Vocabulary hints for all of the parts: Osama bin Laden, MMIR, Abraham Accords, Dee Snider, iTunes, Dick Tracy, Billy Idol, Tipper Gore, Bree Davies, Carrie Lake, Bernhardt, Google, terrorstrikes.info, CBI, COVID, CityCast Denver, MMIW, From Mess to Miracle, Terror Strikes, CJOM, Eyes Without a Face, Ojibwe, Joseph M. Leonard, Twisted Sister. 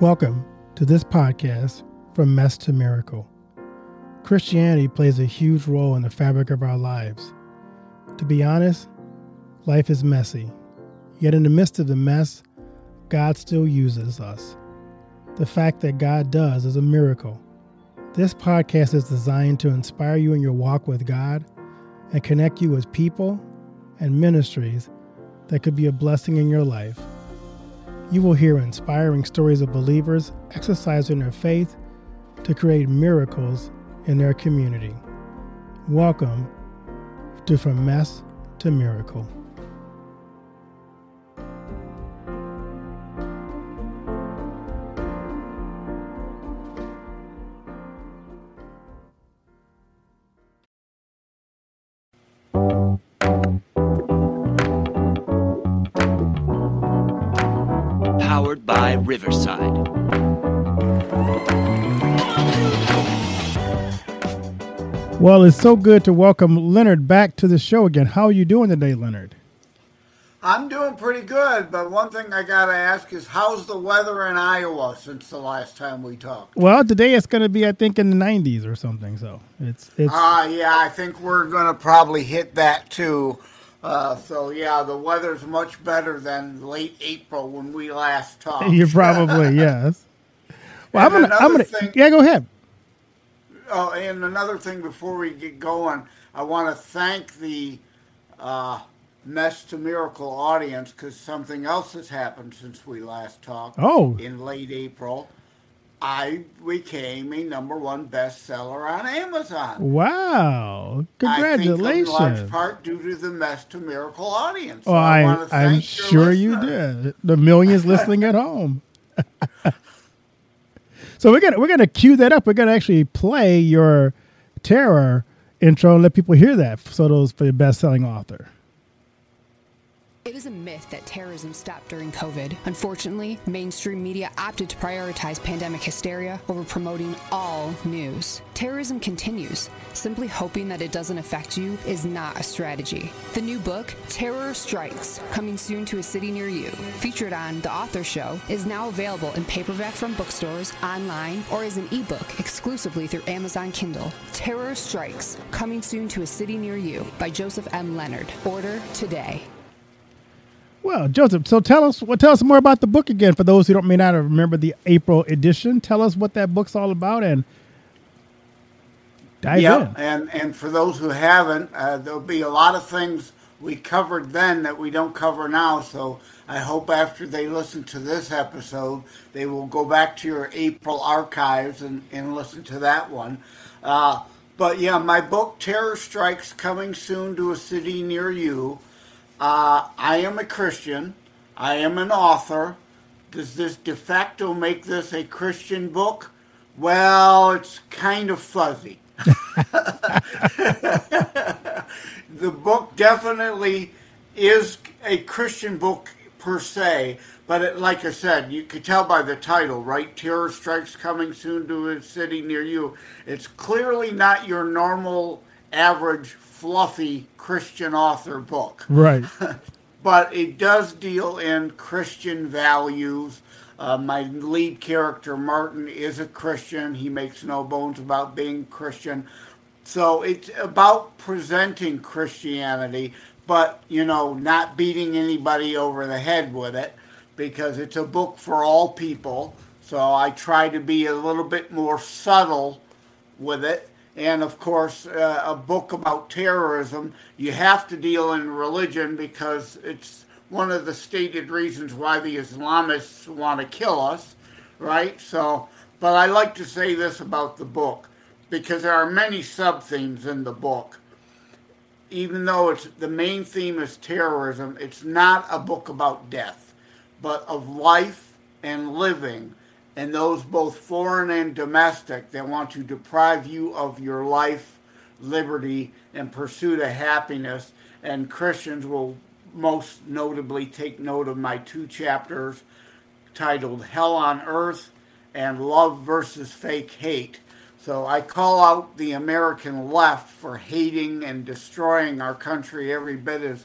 Welcome to this podcast, From Mess to Miracle. Christianity plays a huge role in the fabric of our lives. To be honest, life is messy. Yet in the midst of the mess, God still uses us. The fact that God does is a miracle. This podcast is designed to inspire you in your walk with God and connect you with people and ministries that could be a blessing in your life. You will hear inspiring stories of believers exercising their faith to create miracles in their community. Welcome to From Mess to Miracle. Riverside. Well, it's so good to welcome Leonard back to the show again. How are you doing today, Leonard? I'm doing pretty good, but one thing I got to ask is, how's the weather in Iowa since the last time we talked? Well, today it's going to be, I think, in the 90s or something, so it's yeah, I think we're going to probably hit that, too. So, yeah, the weather's much better than late April when we last talked. You're probably, yes. Well, I'm gonna yeah, go ahead. Oh, and another thing before we get going, I want to thank the Mess to Miracle audience because something else has happened since we last talked. Oh. In late April, I became a #1 bestseller on Amazon. Wow. Congratulations. I think in large part due to the Mess to Miracle audience. Oh, so I'm sure you did. The millions listening at home. So we're gonna cue that up. We're gonna actually play your terror intro and let people hear that. So those for your best-selling author. It is a myth that terrorism stopped during COVID. Unfortunately, mainstream media opted to prioritize pandemic hysteria over promoting all news. Terrorism continues. Simply hoping that it doesn't affect you is not a strategy. The new book, Terror Strikes, coming soon to a city near you, featured on The Author Show, is now available in paperback from bookstores, online, or as an ebook exclusively through Amazon Kindle. Terror Strikes, coming soon to a city near you by Joseph M. Leonard. Order today. Well, Joseph, so tell us more about the book again. For those who may not remember the April edition, tell us what that book's all about and dive in. And for those who haven't, there'll be a lot of things we covered then that we don't cover now. So I hope after they listen to this episode, they will go back to your April archives and listen to that one. But yeah, my book, Terror Strikes, coming soon to a city near you. I am a Christian. I am an author. Does this de facto make this a Christian book? Well, it's kind of fuzzy. The book definitely is a Christian book per se, but like I said, you could tell by the title, right? Terror Strikes Coming Soon to a City Near You. It's clearly not your normal, average, fluffy Christian author book. Right. But it does deal in Christian values. My lead character, Martin, is a Christian. He makes no bones about being Christian. So it's about presenting Christianity, but, you know, not beating anybody over the head with it, because it's a book for all people. So I try to be a little bit more subtle with it. And, of course, a book about terrorism, you have to deal in religion because it's one of the stated reasons why the Islamists want to kill us, right? So, but I like to say this about the book, because there are many sub-themes in the book. Even though the main theme is terrorism, it's not a book about death, but of life and living. And those both foreign and domestic that want to deprive you of your life, liberty, and pursuit of happiness. And Christians will most notably take note of my two chapters titled Hell on Earth and Love versus Fake Hate. So I call out the American left for hating and destroying our country every bit as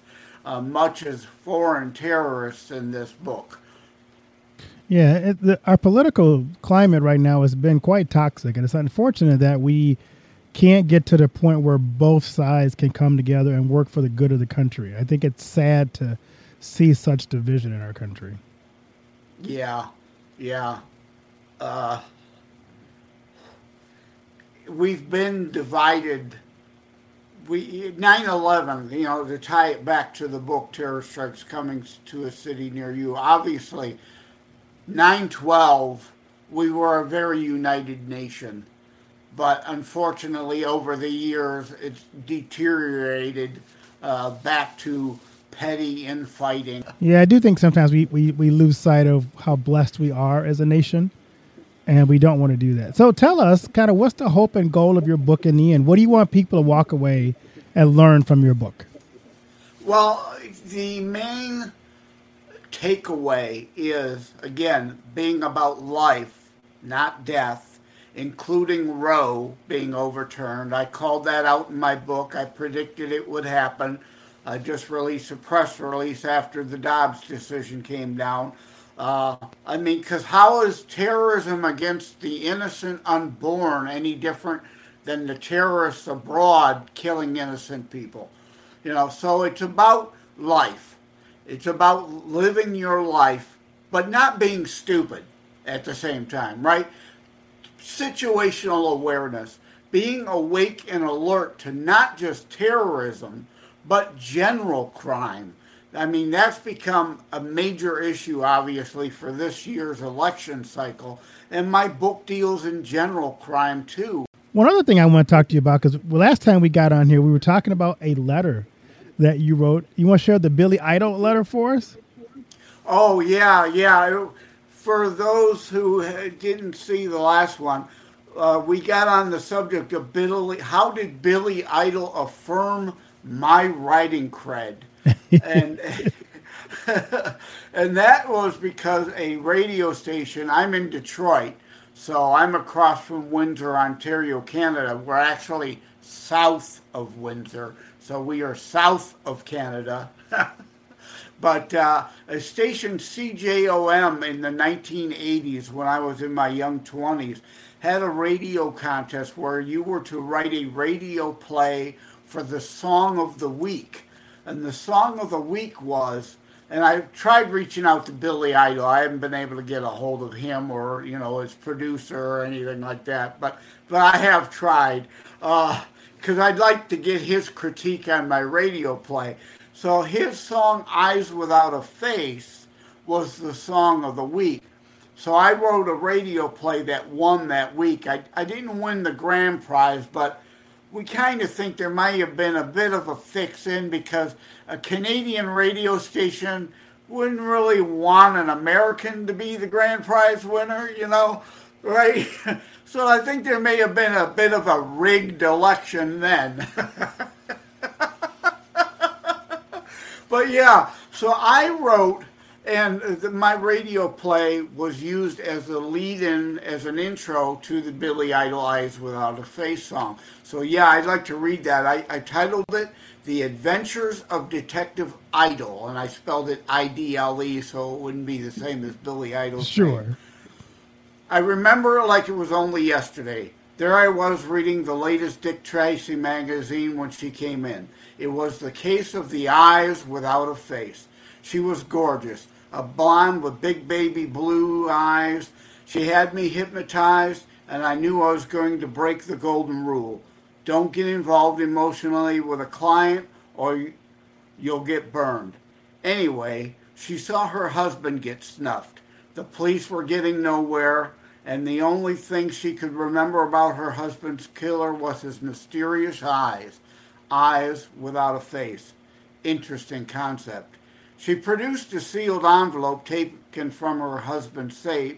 much as foreign terrorists in this book. Yeah, our political climate right now has been quite toxic, and it's unfortunate that we can't get to the point where both sides can come together and work for the good of the country. I think it's sad to see such division in our country. Yeah. We've been divided. 9/11, you know, to tie it back to the book, Terror Strikes, Coming to a City Near You. Obviously, 9/12, we were a very united nation. But unfortunately, over the years, it's deteriorated back to petty infighting. Yeah, I do think sometimes we lose sight of how blessed we are as a nation, and we don't want to do that. So tell us kind of what's the hope and goal of your book in the end? What do you want people to walk away and learn from your book? Well, the main takeaway is, again, being about life, not death, including Roe being overturned. I called that out in my book. I predicted it would happen. I just released a press release after the Dobbs decision came down. I mean, because how is terrorism against the innocent unborn any different than the terrorists abroad killing innocent people? You know, so it's about life. It's about living your life, but not being stupid at the same time, right? Situational awareness, being awake and alert to not just terrorism, but general crime. I mean, that's become a major issue, obviously, for this year's election cycle. And my book deals in general crime, too. One other thing I want to talk to you about, because last time we got on here, we were talking about a letter that you wrote. You want to share the Billy Idol letter for us? Oh, yeah. For those who didn't see the last one, we got on the subject of how did Billy Idol affirm my writing cred? and that was because a radio station, I'm in Detroit, so I'm across from Windsor, Ontario, Canada. We're actually south of Windsor, so we are south of Canada. But a station, CJOM, in the 1980s, when I was in my young 20s, had a radio contest where you were to write a radio play for the song of the week. And the song of the week was, and I tried reaching out to Billy Idol. I haven't been able to get a hold of him or, you know, his producer or anything like that. But I have tried because I'd like to get his critique on my radio play. So his song, Eyes Without a Face, was the song of the week. So I wrote a radio play that won that week. I didn't win the grand prize, but we kind of think there might have been a bit of a fix-in because a Canadian radio station wouldn't really want an American to be the grand prize winner, you know, right? So I think there may have been a bit of a rigged election then. But yeah, so I wrote, and my radio play was used as a lead-in, as an intro to the Billy Idol Eyes Without a Face song. So yeah, I'd like to read that. I titled it The Adventures of Detective Idol, and I spelled it I-D-L-E, so it wouldn't be the same as Billy Idol. Sure. Thing. I remember it like it was only yesterday. There I was reading the latest Dick Tracy magazine when she came in. It was the case of the Eyes Without a Face. She was gorgeous. A blonde with big baby blue eyes. She had me hypnotized, and I knew I was going to break the golden rule. Don't get involved emotionally with a client or you'll get burned. Anyway, she saw her husband get snuffed. The police were getting nowhere, and the only thing she could remember about her husband's killer was his mysterious eyes. Eyes without a face. Interesting concept. She produced a sealed envelope taken from her husband's safe.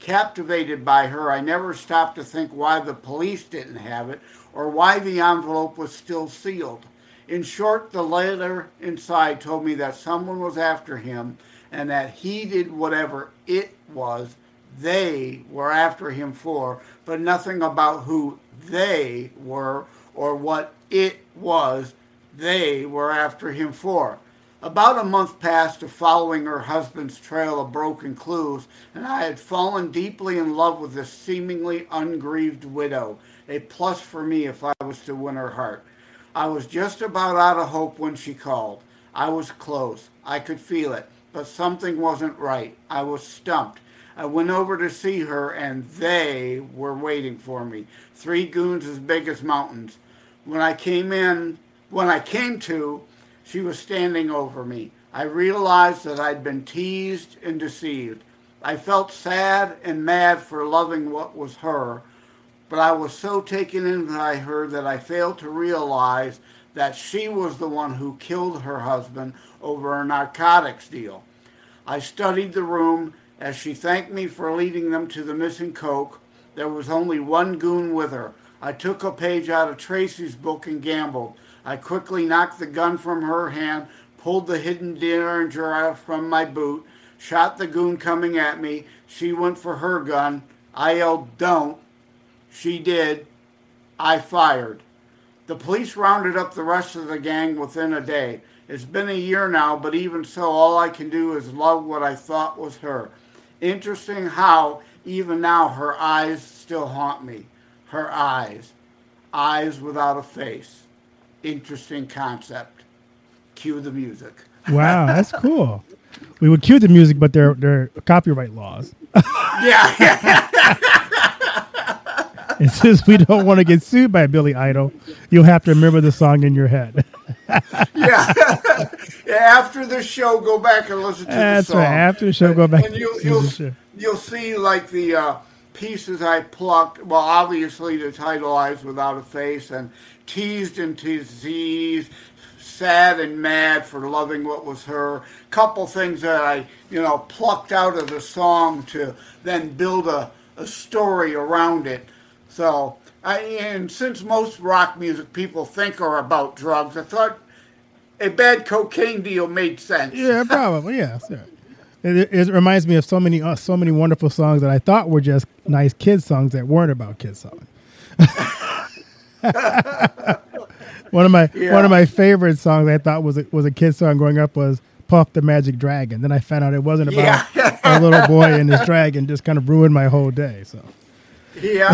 Captivated by her, I never stopped to think why the police didn't have it or why the envelope was still sealed. In short, the letter inside told me that someone was after him and that he did whatever it was they were after him for, but nothing about who they were or what it was they were after him for. About a month passed of following her husband's trail of broken clues, and I had fallen deeply in love with this seemingly ungrieved widow, a plus for me if I was to win her heart. I was just about out of hope when she called. I was close. I could feel it, but something wasn't right. I was stumped. I went over to see her, and they were waiting for me. 3 goons as big as mountains. When I came to, she was standing over me. I realized that I'd been teased and deceived. I felt sad and mad for loving what was her, but I was so taken in by her that I failed to realize that she was the one who killed her husband over a narcotics deal. I studied the room. As she thanked me for leading them to the missing coke, there was only one goon with her. I took a page out of Tracy's book and gambled. I quickly knocked the gun from her hand, pulled the hidden derringer out from my boot, shot the goon coming at me. She went for her gun. I yelled, "Don't." She did. I fired. The police rounded up the rest of the gang within a day. It's been a year now, but even so, all I can do is love what I thought was her. Interesting how, even now, her eyes still haunt me. Her eyes. Eyes without a face. Interesting concept. Cue the music. Wow, that's cool. We would cue the music, but there are copyright laws. Yeah. And since we don't want to get sued by Billy Idol, you'll have to remember the song in your head. Yeah. After the show, go back and listen to the song. That's right. After the show, go back and you'll see like the pieces I plucked. Well, obviously the title Eyes Without a Face and Teased and Diseased, Sad and Mad for Loving What Was Her. Couple things that I, plucked out of the song to then build a story around it. So, and since most rock music people think are about drugs, I thought a bad cocaine deal made sense. Yeah, probably. Yeah, sure. It reminds me of so many wonderful songs that I thought were just nice kids songs that weren't about kids songs. One of my favorite songs I thought was a kids song growing up was "Puff the Magic Dragon." Then I found out it wasn't about a little boy and his dragon. Just kind of ruined my whole day. So. Yeah.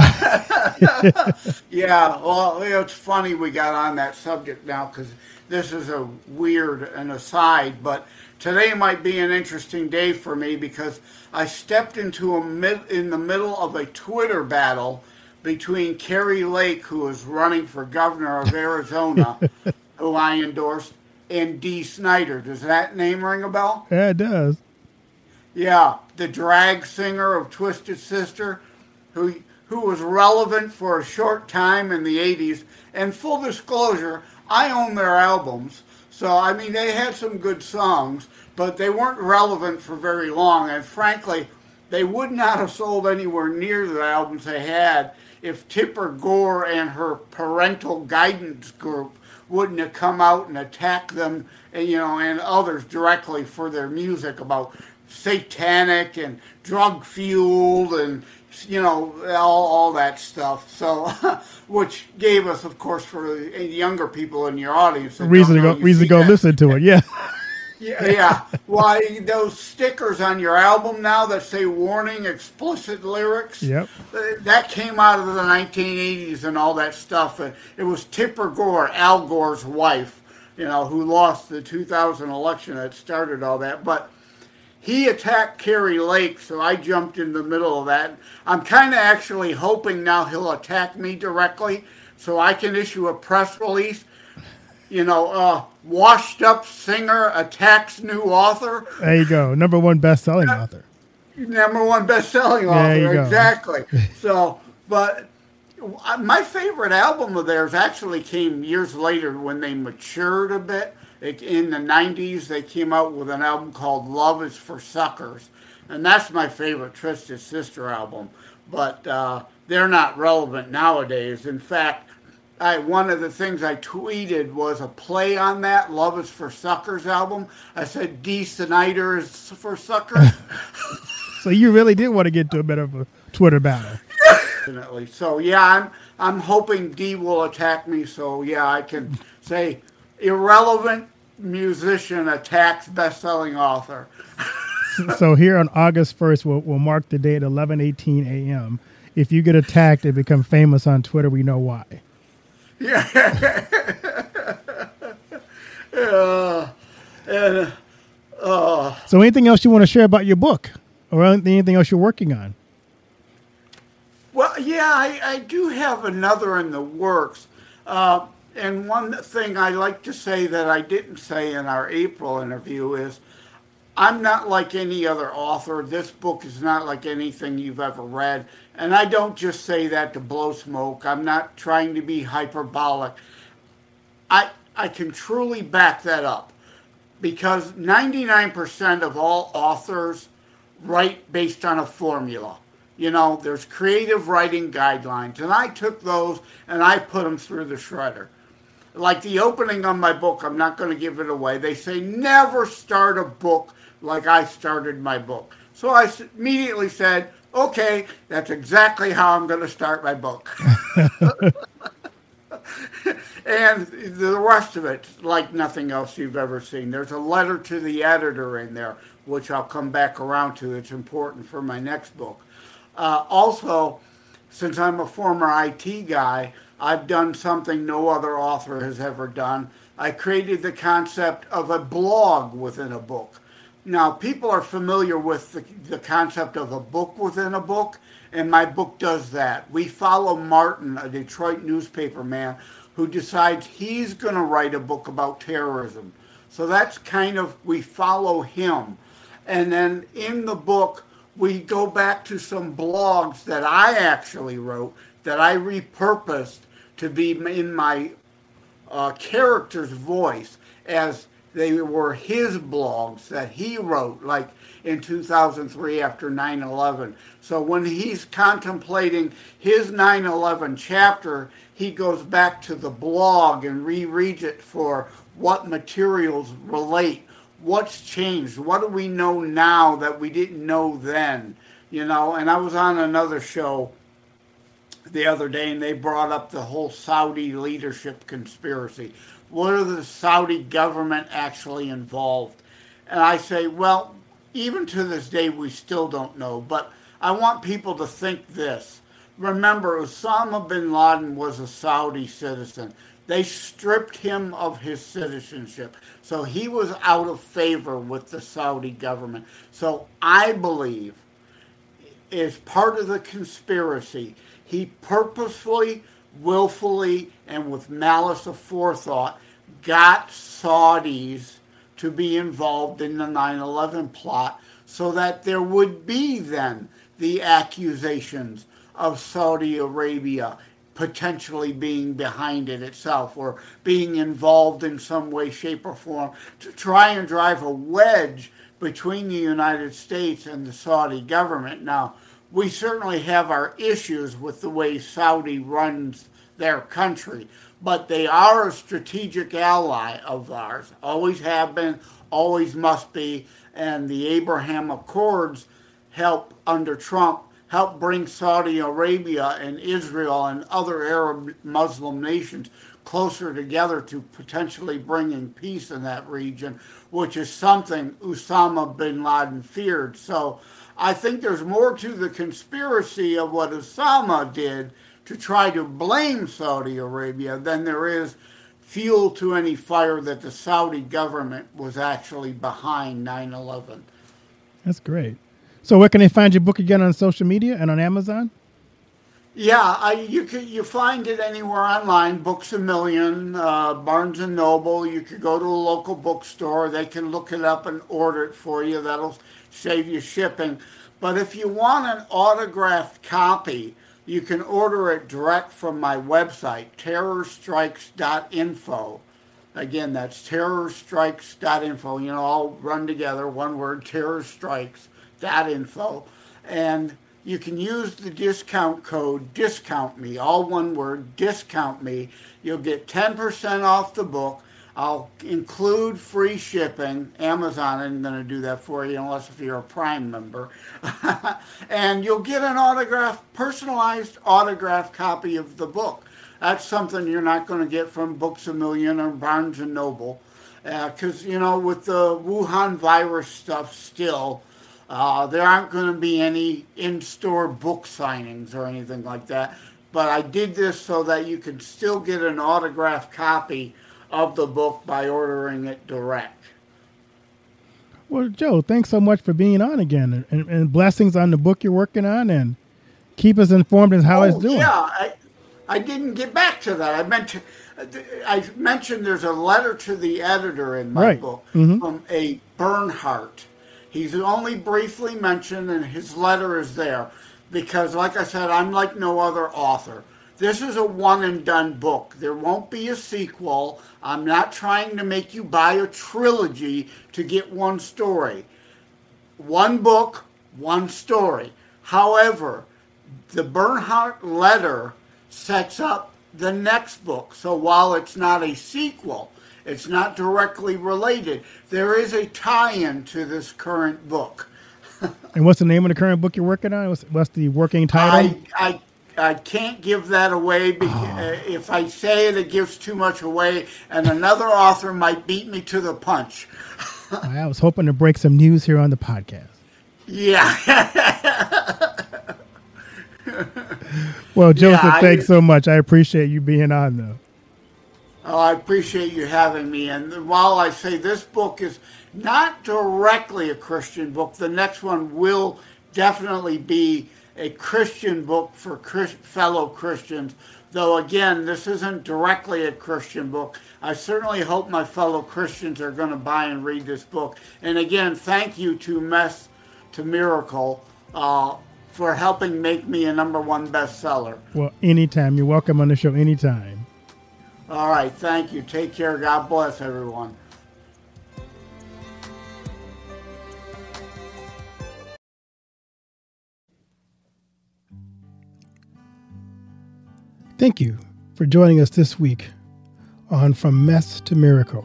Well, it's funny we got on that subject now because this is a weird and aside, but today might be an interesting day for me because I stepped into in the middle of a Twitter battle between Carrie Lake, who is running for governor of Arizona, who I endorsed, and Dee Snider. Does that name ring a bell? Yeah, it does. Yeah, the drag singer of Twisted Sister, who was relevant for a short time in the 80s. And full disclosure, I own their albums. So, they had some good songs, but they weren't relevant for very long. And frankly, they would not have sold anywhere near the albums they had if Tipper Gore and her parental guidance group wouldn't have come out and attacked them, and others directly for their music about satanic and drug-fueled and all that stuff. So, which gave us, of course, for the younger people in your audience, a reason to go listen to it. Yeah. Yeah. Well, those stickers on your album now that say "warning," explicit lyrics. Yep. That came out of the 1980s and all that stuff. It was Tipper Gore, Al Gore's wife, who lost the 2000 election that started all that, but. He attacked Carrie Lake, so I jumped in the middle of that. I'm kind of actually hoping now he'll attack me directly so I can issue a press release. Washed-up singer attacks new author. There you go. Number one best-selling author, exactly. So, but my favorite album of theirs actually came years later when they matured a bit. In the 90s, they came out with an album called Love is for Suckers. And that's my favorite Twisted Sister album. But they're not relevant nowadays. In fact, one of the things I tweeted was a play on that, Love is for Suckers album. I said, Dee Snider is for Suckers. So you really did want to get to a bit of a Twitter battle. Definitely. So, I'm hoping Dee will attack me. So, I can say... irrelevant musician attacks best-selling author. So here on August 1st, we'll mark the date at 11:18 a.m. If you get attacked and become famous on Twitter, we know why. Yeah. So anything else you want to share about your book or anything else you're working on? Well, yeah, I do have another in the works. And one thing I like to say that I didn't say in our April interview is I'm not like any other author. This book is not like anything you've ever read. And I don't just say that to blow smoke. I'm not trying to be hyperbolic. I can truly back that up because 99% of all authors write based on a formula. You know, there's creative writing guidelines. And I took those and I put them through the shredder. Like the opening on my book, I'm not going to give it away. They say never start a book like I started my book. So I immediately said, okay, that's exactly how I'm going to start my book. And the rest of it's like nothing else you've ever seen. There's a letter to the editor in there, which I'll come back around to. It's important for my next book. Also, since I'm a former IT guy, I've done something no other author has ever done. I created the concept of a blog within a book. Now, people are familiar with the concept of a book within a book, and my book does that. We follow Martin, a Detroit newspaper man, who decides he's going to write a book about terrorism. So that's kind of, we follow him. And then in the book, we go back to some blogs that I actually wrote that I repurposed to be in my character's voice as they were his blogs that he wrote, like in 2003 after 9/11. So when he's contemplating his 9/11 chapter, he goes back to the blog and rereads it for what materials relate, what's changed, what do we know now that we didn't know then, you know. And I was on another show the other day, and they brought up the whole Saudi leadership conspiracy. What are the Saudi government actually involved? And I say, well, even to this day, we still don't know. But I want people to think this. Remember, Osama bin Laden was a Saudi citizen. They stripped him of his citizenship. So he was out of favor with the Saudi government. So I believe is part of the conspiracy. He purposefully, willfully, and with malice aforethought got Saudis to be involved in the 9/11 plot so that there would be then the accusations of Saudi Arabia potentially being behind it itself or being involved in some way, shape, or form to try and drive a wedge between the United States and the Saudi government. Now, we certainly have our issues with the way Saudi runs their country, but they are a strategic ally of ours, always have been, always must be, and the Abraham Accords help under Trump, help bring Saudi Arabia and Israel and other Arab Muslim nations closer together to potentially bringing peace in that region, which is something Osama bin Laden feared. So I think there's more to the conspiracy of what Osama did to try to blame Saudi Arabia than there is fuel to any fire that the Saudi government was actually behind 9/11. That's great. So where can they find your book again, on social media and on Amazon? Yeah, you find it anywhere online, Books a Million, Barnes & Noble. You could go to a local bookstore. They can look it up and order it for you. That'll save you shipping. But if you want an autographed copy, you can order it direct from my website, terrorstrikes.info. Again, that's terrorstrikes.info. You know, all run together, one word, terrorstrikes.info. And you can use the discount code DISCOUNTME, all one word, DISCOUNTME. You'll get 10% off the book. I'll include free shipping. Amazon isn't going to do that for you unless if you're a Prime member. And you'll get an autographed, personalized autographed copy of the book. That's something you're not going to get from Books a Million or Barnes & Noble. Because, you know, with the Wuhan virus stuff still, there aren't going to be any in-store book signings or anything like that. But I did this so that you can still get an autographed copy of the book by ordering it direct. Well, Joe, thanks so much for being on again, and blessings on the book you're working on, and keep us informed as how it's doing. Yeah, I didn't get back to that. I mentioned there's a letter to the editor in my book from a Bernhardt. He's only briefly mentioned, and his letter is there because, like I said, I'm like no other author. This is a one-and-done book. There won't be a sequel. I'm not trying to make you buy a trilogy to get one story. One book, one story. However, the Bernhardt letter sets up the next book. So while it's not a sequel, it's not directly related, there is a tie-in to this current book. And what's the name of the current book you're working on? What's the working title? I can't give that away because if I say it, it gives too much away, and another author might beat me to the punch. I was hoping to break some news here on the podcast. Yeah. Well, Joseph, thanks so much. I appreciate you being on, though. Oh, I appreciate you having me. And while I say this book is not directly a Christian book, the next one will definitely be a Christian book for fellow Christians. Though, again, this isn't directly a Christian book. I certainly hope my fellow Christians are going to buy and read this book. And, again, thank you to Mess to Miracle for helping make me a number one bestseller. Well, anytime. You're welcome on the show anytime. All right. Thank you. Take care. God bless everyone. Thank you for joining us this week on From Mess to Miracle.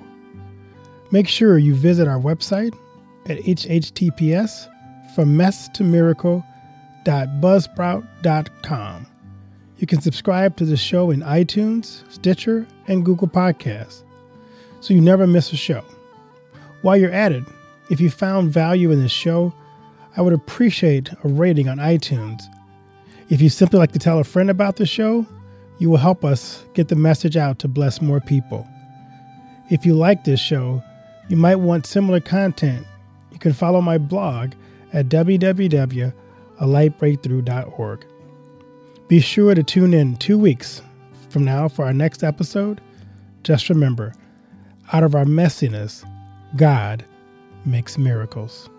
Make sure you visit our website at https://frommesstomiracle.buzzsprout.com. You can subscribe to the show in iTunes, Stitcher, and Google Podcasts so you never miss a show. While you're at it, if you found value in this show, I would appreciate a rating on iTunes. If you simply like to tell a friend about the show, you will help us get the message out to bless more people. If you like this show, you might want similar content. You can follow my blog at www.alightbreakthrough.org. Be sure to tune in 2 weeks from now for our next episode. Just remember, out of our messiness, God makes miracles.